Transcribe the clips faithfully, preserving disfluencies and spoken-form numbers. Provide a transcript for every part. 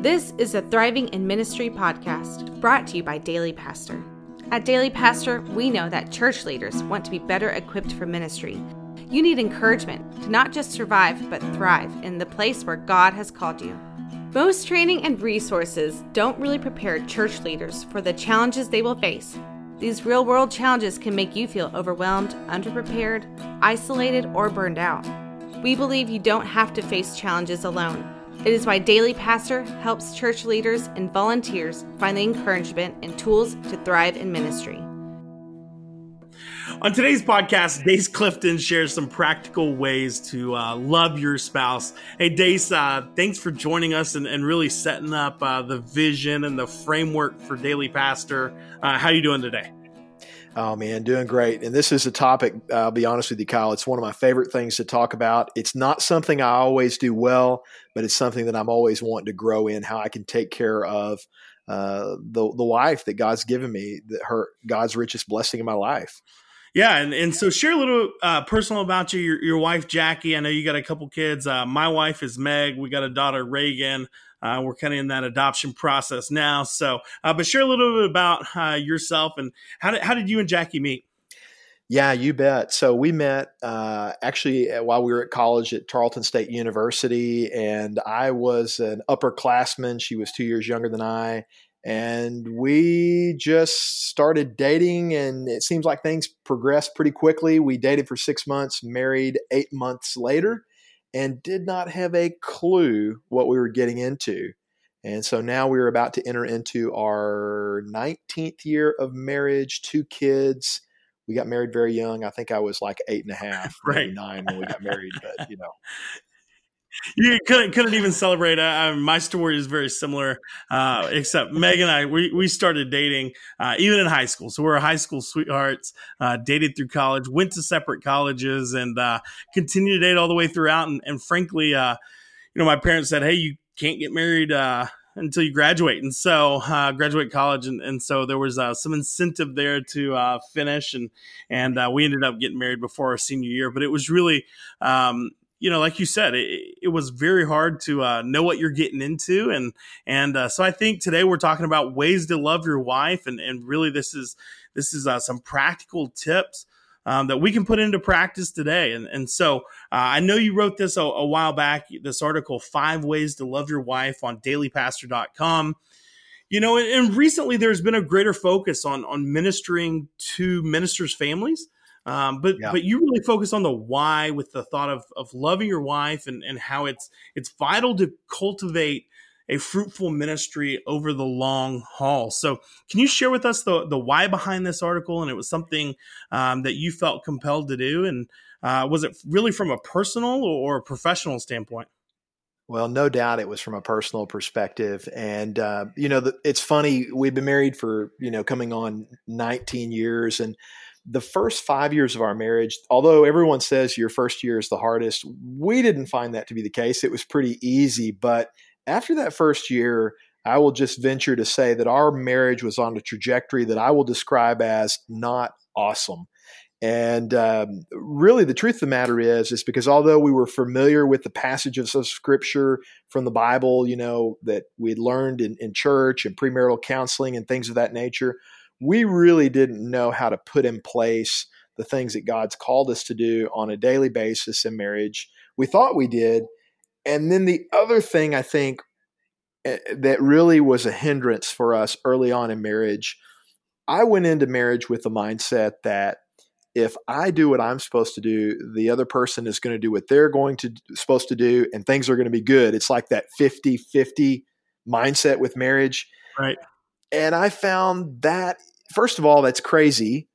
This is a Thriving in Ministry podcast brought to you by Daily Pastor. At Daily Pastor, we know that church leaders want to be better equipped for ministry. You need encouragement to not just survive, but thrive in the place where God has called you. Most training and resources don't really prepare church leaders for the challenges they will face. These real-world challenges can make you feel overwhelmed, underprepared, isolated, or burned out. We believe you don't have to face challenges alone. It is why Daily Pastor helps church leaders and volunteers find the encouragement and tools to thrive in ministry. On today's podcast, Dace Clifton shares some practical ways to uh, love your spouse. Hey, Dace, uh, thanks for joining us and, and really setting up uh, the vision and the framework for Daily Pastor. Uh, how are you doing today? Oh, man, doing great. And this is a topic, I'll be honest with you, Kyle, it's one of my favorite things to talk about. It's not something I always do well, but it's something that I'm always wanting to grow in, how I can take care of uh, the, the wife that God's given me, that her God's richest blessing in my life. Yeah. And, and so share a little uh, personal about you, your, your wife, Jackie. I know you got a couple kids. Uh, my wife is Meg. We got a daughter, Reagan. Uh, we're kind of in that adoption process now. So, uh, but share a little bit about uh, yourself and how did, how did you and Jackie meet? Yeah, you bet. So we met uh, actually while we were at college at Tarleton State University, and I was an upperclassman. She was two years younger than I. And we just started dating, and it seems like things progressed pretty quickly. We dated for six months, married eight months later, and did not have a clue what we were getting into. And so now we were about to enter into our nineteenth year of marriage, two kids. We got married very young. I think I was like eight and a half, right. Maybe nine when we got married, but you know. You couldn't couldn't even celebrate. I, I, my story is very similar, uh, except Meg and I, we, we started dating uh, even in high school. So we were high school sweethearts, uh, dated through college, went to separate colleges, and uh, continued to date all the way throughout. And, and frankly, uh, you know, my parents said, hey, you can't get married uh, until you graduate. And so uh, graduate college. And, and so there was uh, some incentive there to uh, finish. And, and uh, we ended up getting married before our senior year. But it was really um, – you know, like you said, it, it was very hard to uh, know what you're getting into. And and uh, so I think today we're talking about ways to love your wife. And, and really, this is this is uh, some practical tips um, that we can put into practice today. And, and so uh, I know you wrote this a, a while back, this article, Five Ways to Love Your Wife on daily pastor dot com. You know, and, and recently there's been a greater focus on on ministering to ministers' families. Um, but yeah. but you really focus on the why with the thought of of loving your wife and, and how it's it's vital to cultivate a fruitful ministry over the long haul. So can you share with us the the why behind this article? And it was something um, that you felt compelled to do. And uh, was it really from a personal or a professional standpoint? Well, no doubt it was from a personal perspective. And, uh, you know, the, it's funny, we've been married for, you know, coming on nineteen years, and the first five years of our marriage, although everyone says your first year is the hardest, we didn't find that to be the case. It was pretty easy. But after that first year, I will just venture to say that our marriage was on a trajectory that I will describe as not awesome. And um, really, the truth of the matter is, is because although we were familiar with the passages of Scripture from the Bible, you know, that we'd learned in, in church and premarital counseling and things of that nature, we really didn't know how to put in place the things that God's called us to do on a daily basis in marriage. We thought we did. And then the other thing I think that really was a hindrance for us early on in marriage, I went into marriage with the mindset that if I do what I'm supposed to do, the other person is going to do what they're going to supposed to do, and things are going to be good. It's like that fifty-fifty mindset with marriage. Right. And I found that, first of all, that's crazy.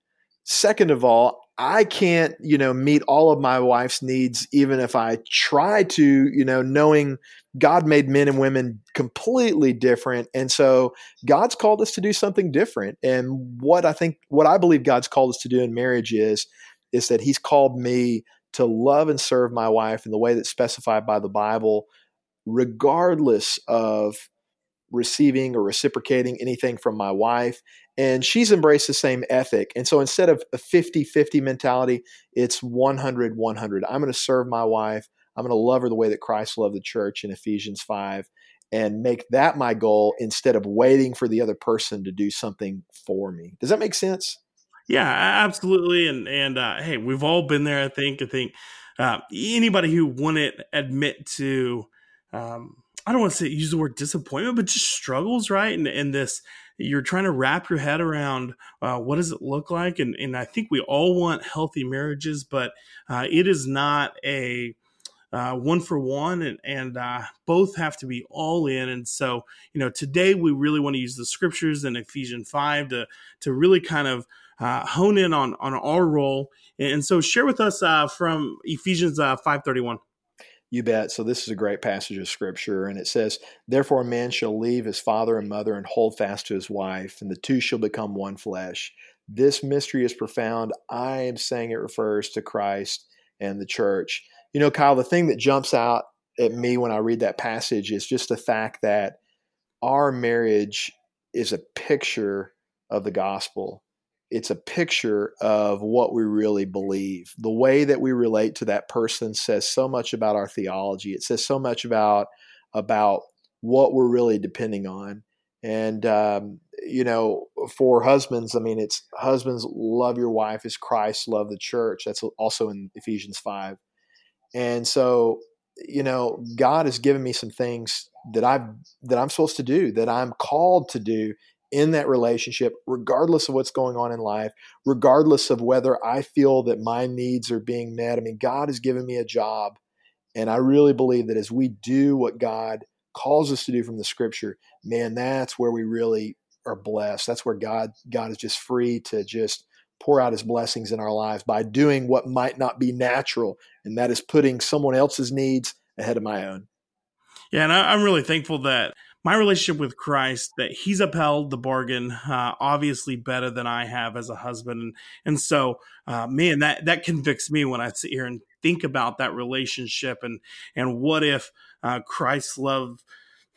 Second of all, I can't, you know, meet all of my wife's needs, even if I try to, you know, knowing God made men and women completely different. And so God's called us to do something different. And what I think, what I believe God's called us to do in marriage is, is that He's called me to love and serve my wife in the way that's specified by the Bible, regardless of receiving or reciprocating anything from my wife. And she's embraced the same ethic. And so instead of a fifty-fifty mentality, it's one hundred one hundred. I'm going to serve my wife. I'm going to love her the way that Christ loved the church in Ephesians five. and make that my goal instead of waiting for the other person to do something for me. Does that make sense? Yeah, absolutely. And, and, uh, hey, we've all been there. I think, I think, uh, anybody who wouldn't admit to, um, I don't want to say use the word disappointment, but just struggles, right? And, and this, you're trying to wrap your head around uh, what does it look like? And, and I think we all want healthy marriages, but uh, it is not a uh, one for one, and, and uh, both have to be all in. And so, you know, today we really want to use the scriptures in Ephesians five to, to really kind of uh, hone in on, on our role. And so share with us uh, from Ephesians uh, five thirty-one. You bet. So this is a great passage of scripture, and it says, "Therefore a man shall leave his father and mother and hold fast to his wife, and the two shall become one flesh. This mystery is profound. I am saying it refers to Christ and the church." You know, Kyle, the thing that jumps out at me when I read that passage is just the fact that our marriage is a picture of the gospel. It's a picture of what we really believe. The way that we relate to that person says so much about our theology. It says so much about, about what we're really depending on. And, um, you know, for husbands, I mean, it's husbands, love your wife as Christ loved the church. That's also in Ephesians five. And so, you know, God has given me some things that I've, that I'm supposed to do, that I'm called to do in that relationship, regardless of what's going on in life, regardless of whether I feel that my needs are being met. I mean, God has given me a job, and I really believe that as we do what God calls us to do from the scripture, man, that's where we really are blessed. That's where God, God is just free to just pour out his blessings in our lives by doing what might not be natural, and that is putting someone else's needs ahead of my own. Yeah, and I'm really thankful that my relationship with Christ, that he's upheld the bargain, uh, obviously better than I have as a husband. And, and so, uh, man, that, that convicts me when I sit here and think about that relationship and, and what if, uh, Christ's love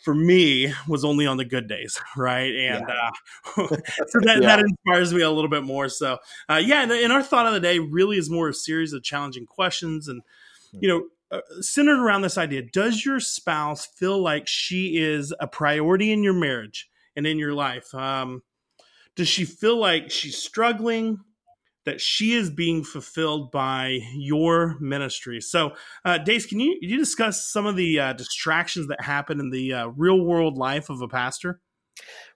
for me was only on the good days. Right. And, yeah. uh, so that, yeah. that inspires me a little bit more. So, uh, yeah. And, and our thought of the day really is more a series of challenging questions and, you know, Uh, centered around this idea. Does your spouse feel like she is a priority in your marriage and in your life? Um, does she feel like she's struggling, that she is being fulfilled by your ministry? So, uh, Dace, can you, you discuss some of the uh, distractions that happen in the uh, real world life of a pastor?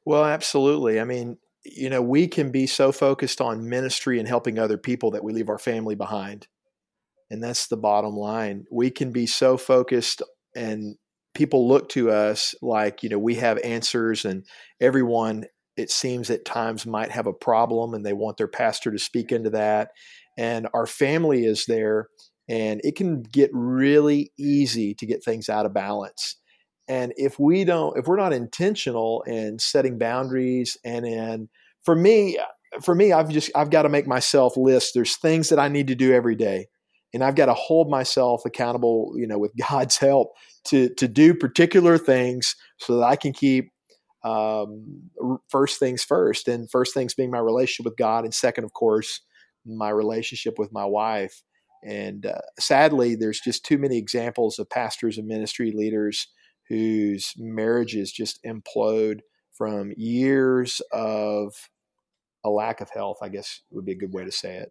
Well, absolutely. I mean, you know, we can be so focused on ministry and helping other people that we leave our family behind. And that's the bottom line. We can be so focused, and people look to us like, you know, we have answers, and everyone, it seems at times, might have a problem and they want their pastor to speak into that. And our family is there, and it can get really easy to get things out of balance. And if we don't, if we're not intentional in setting boundaries and in, for me, for me, I've just, I've got to make myself lists. There's things that I need to do every day. And I've got to hold myself accountable, you know, with God's help to to do particular things so that I can keep um, first things first. And first things being my relationship with God. And second, of course, my relationship with my wife. And uh, sadly, there's just too many examples of pastors and ministry leaders whose marriages just implode from years of a lack of health, I guess would be a good way to say it.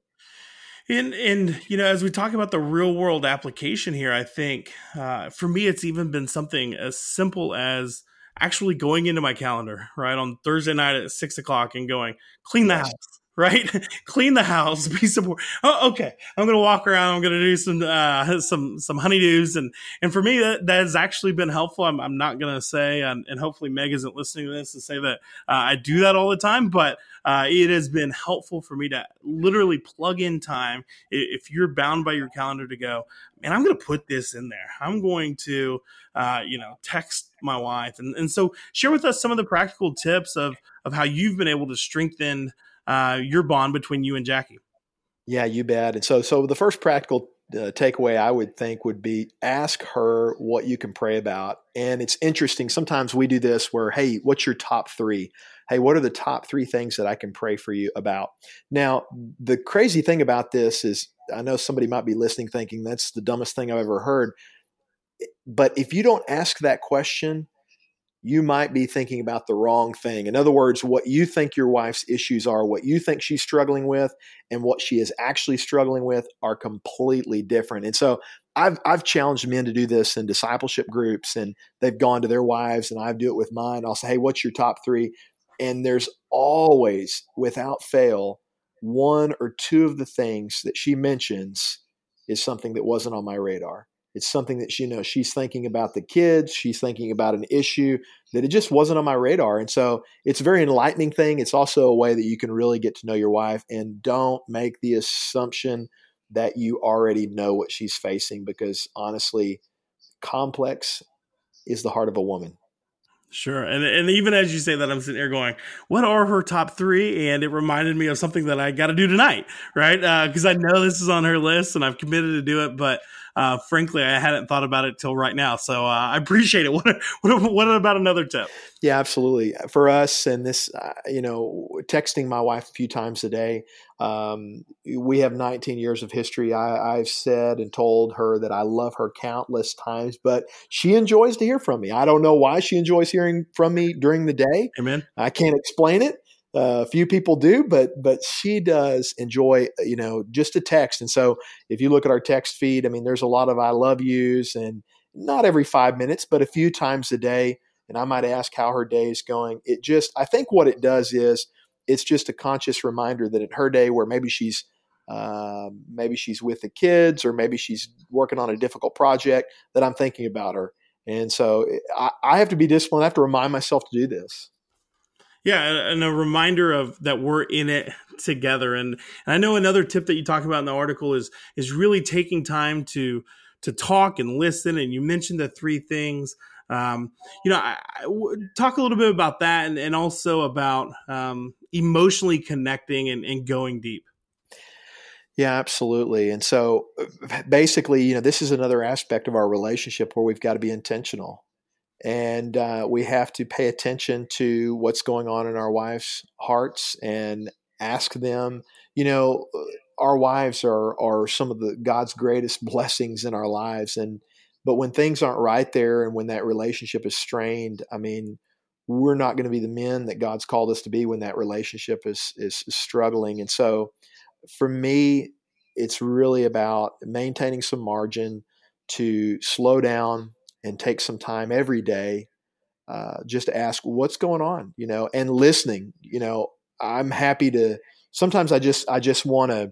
And, and, you know, as we talk about the real world application here, I think uh, for me, it's even been something as simple as actually going into my calendar, right, on Thursday night at six o'clock and going, clean the house, right? Clean the house, be support. Oh, okay. I'm going to walk around. I'm going to do some, uh, some, some honeydews. And, and for me, that, that has actually been helpful. I'm, I'm not going to say, and, and hopefully Meg isn't listening to this, to say that uh, I do that all the time, but Uh, it has been helpful for me to literally plug in time. If you're bound by your calendar to go, man, I'm going to put this in there. I'm going to, uh, you know, text my wife. And, and so share with us some of the practical tips of, of how you've been able to strengthen uh, your bond between you and Jackie. Yeah, you bet. And so, so the first practical uh, takeaway I would think would be ask her what you can pray about. And it's interesting. Sometimes we do this where, hey, what's your top three? Hey, what are the top three things that I can pray for you about? Now, the crazy thing about this is, I know somebody might be listening thinking that's the dumbest thing I've ever heard. But if you don't ask that question, you might be thinking about the wrong thing. In other words, what you think your wife's issues are, what you think she's struggling with, and what she is actually struggling with are completely different. And so I've I've challenged men to do this in discipleship groups, and they've gone to their wives, and I do it with mine. I'll say, hey, what's your top three? And there's always, without fail, one or two of the things that she mentions is something that wasn't on my radar. It's something that she knows. She's thinking about the kids. She's thinking about an issue that it just wasn't on my radar. And so it's a very enlightening thing. It's also a way that you can really get to know your wife, and don't make the assumption that you already know what she's facing, because honestly, complex is the heart of a woman. Sure. And and even as you say that, I'm sitting here going, what are her top three? And it reminded me of something that I got to do tonight, right? Because uh, I know this is on her list and I've committed to do it, but uh, frankly, I hadn't thought about it till right now. So uh, I appreciate it. What, what what about another tip? Yeah, absolutely. For us, and this, uh, you know, texting my wife a few times a day, um, we have nineteen years of history. I, I've said and told her that I love her countless times, but she enjoys to hear from me. I don't know why she enjoys hearing from me during the day. Amen. I can't explain it. Uh, few people do, but but she does enjoy, you know, just a text. And so if you look at our text feed, I mean, there's a lot of I love yous, and not every five minutes, but a few times a day. And I might ask how her day is going. It just, I think what it does is it's just a conscious reminder that in her day where maybe she's uh, maybe she's with the kids, or maybe she's working on a difficult project, that I'm thinking about her. And so I, I have to be disciplined. I have to remind myself to do this. Yeah. And a reminder of that we're in it together. And, and I know another tip that you talk about in the article is, is really taking time to, to talk and listen. And you mentioned the three things. Um, you know, I, I w- talk a little bit about that, and, and also about um, emotionally connecting and, and going deep. Yeah, absolutely. And so basically, you know, this is another aspect of our relationship where we've got to be intentional, and uh, we have to pay attention to what's going on in our wives' hearts and ask them, you know, our wives are, are some of the God's greatest blessings in our lives. And But when things aren't right there, and when that relationship is strained, I mean, we're not going to be the men that God's called us to be when that relationship is, is is struggling. And so for me, it's really about maintaining some margin to slow down and take some time every day uh, just to ask what's going on, you know, and listening. You know, I'm happy to, sometimes I just, I just want to,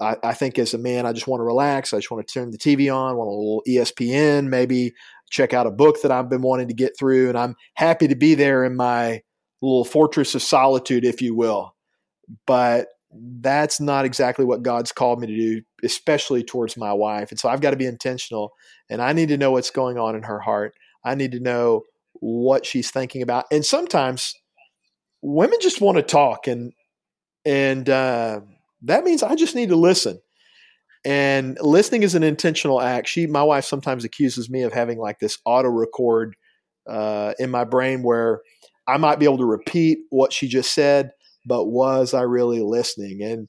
I, I think as a man, I just want to relax. I just want to turn the T V on, want a little E S P N, maybe check out a book that I've been wanting to get through. And I'm happy to be there in my little fortress of solitude, if you will. But that's not exactly what God's called me to do, especially towards my wife. And so I've got to be intentional, and I need to know what's going on in her heart. I need to know what she's thinking about. And sometimes women just want to talk, and, and, uh, that means I just need to listen. And listening is an intentional act. She, my wife sometimes accuses me of having like this auto record uh, in my brain where I might be able to repeat what she just said, but was I really listening? And,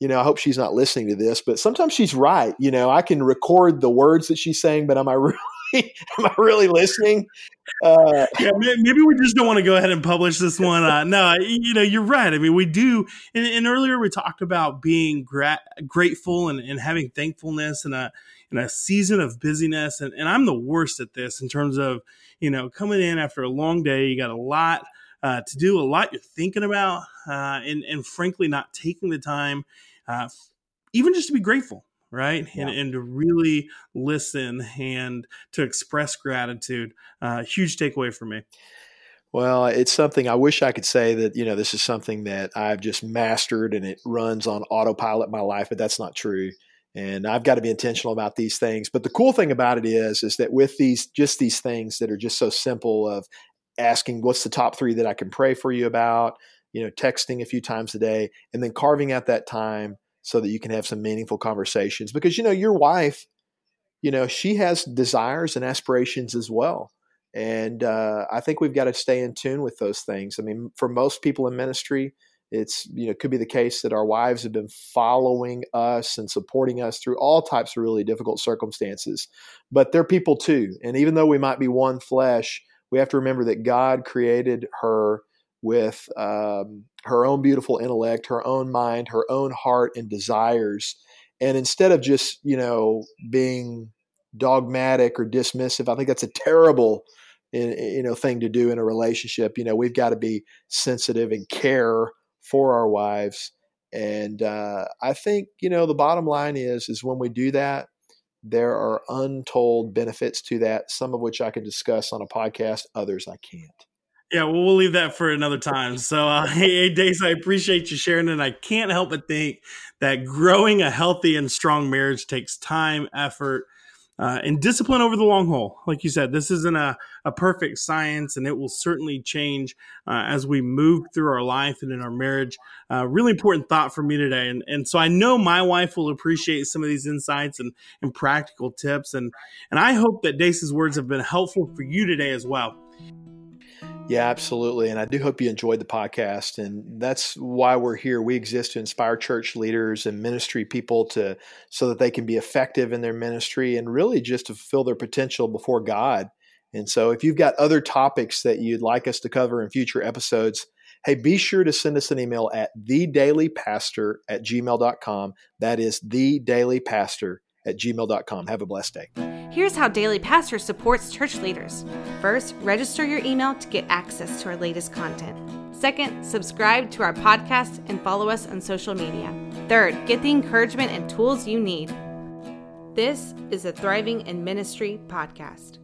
you know, I hope she's not listening to this, but sometimes she's right. You know, I can record the words that she's saying, but am I really? Am I really listening? Uh, yeah, maybe we just don't want to go ahead and publish this one. Uh, no, you know, you're right. I mean, we do. And, and earlier we talked about being gra- grateful and, and having thankfulness in a in a season of busyness. And, and I'm the worst at this in terms of, you know, coming in after a long day. You got a lot uh, to do, a lot you're thinking about, uh, and and frankly, not taking the time, uh, even just to be grateful. Right. Yeah. And, and to really listen and to express gratitude. Uh, huge takeaway for me. Well, it's something I wish I could say that, you know, this is something that I've just mastered and it runs on autopilot in my life, but that's not true. And I've got to be intentional about these things. But the cool thing about it is, is that with these, just these things that are just so simple of asking, what's the top three that I can pray for you about, you know, texting a few times a day, and then carving out that time so that you can have some meaningful conversations, because, you know, your wife, you know, she has desires and aspirations as well. And uh, I think we've got to stay in tune with those things. I mean, for most people in ministry, it's, you know, it could be the case that our wives have been following us and supporting us through all types of really difficult circumstances, but they're people too. And even though we might be one flesh, we have to remember that God created her with um, her own beautiful intellect, her own mind, her own heart and desires. And instead of just, you know, being dogmatic or dismissive, I think that's a terrible, you know, thing to do in a relationship. You know, we've got to be sensitive and care for our wives. And uh, I think, you know, the bottom line is, is when we do that, there are untold benefits to that, some of which I can discuss on a podcast, others I can't. Yeah, well, we'll leave that for another time. So, uh, hey, Dace, I appreciate you sharing, and I can't help but think that growing a healthy and strong marriage takes time, effort, uh, and discipline over the long haul. Like you said, this isn't a, a perfect science, and it will certainly change uh, as we move through our life and in our marriage. Uh, really important thought for me today. And and so I know my wife will appreciate some of these insights and, and practical tips. And, and I hope that Dace's words have been helpful for you today as well. Yeah, absolutely. And I do hope you enjoyed the podcast. And that's why we're here. We exist to inspire church leaders and ministry people to so that they can be effective in their ministry and really just to fulfill their potential before God. And so if you've got other topics that you'd like us to cover in future episodes, hey, be sure to send us an email at the daily pastor at gmail dot com. That is the daily pastor at gmail dot com. Have a blessed day. Here's how Daily Pastor supports church leaders. First, register your email to get access to our latest content. Second, subscribe to our podcast and follow us on social media. Third, get the encouragement and tools you need. This is a Thriving in Ministry podcast.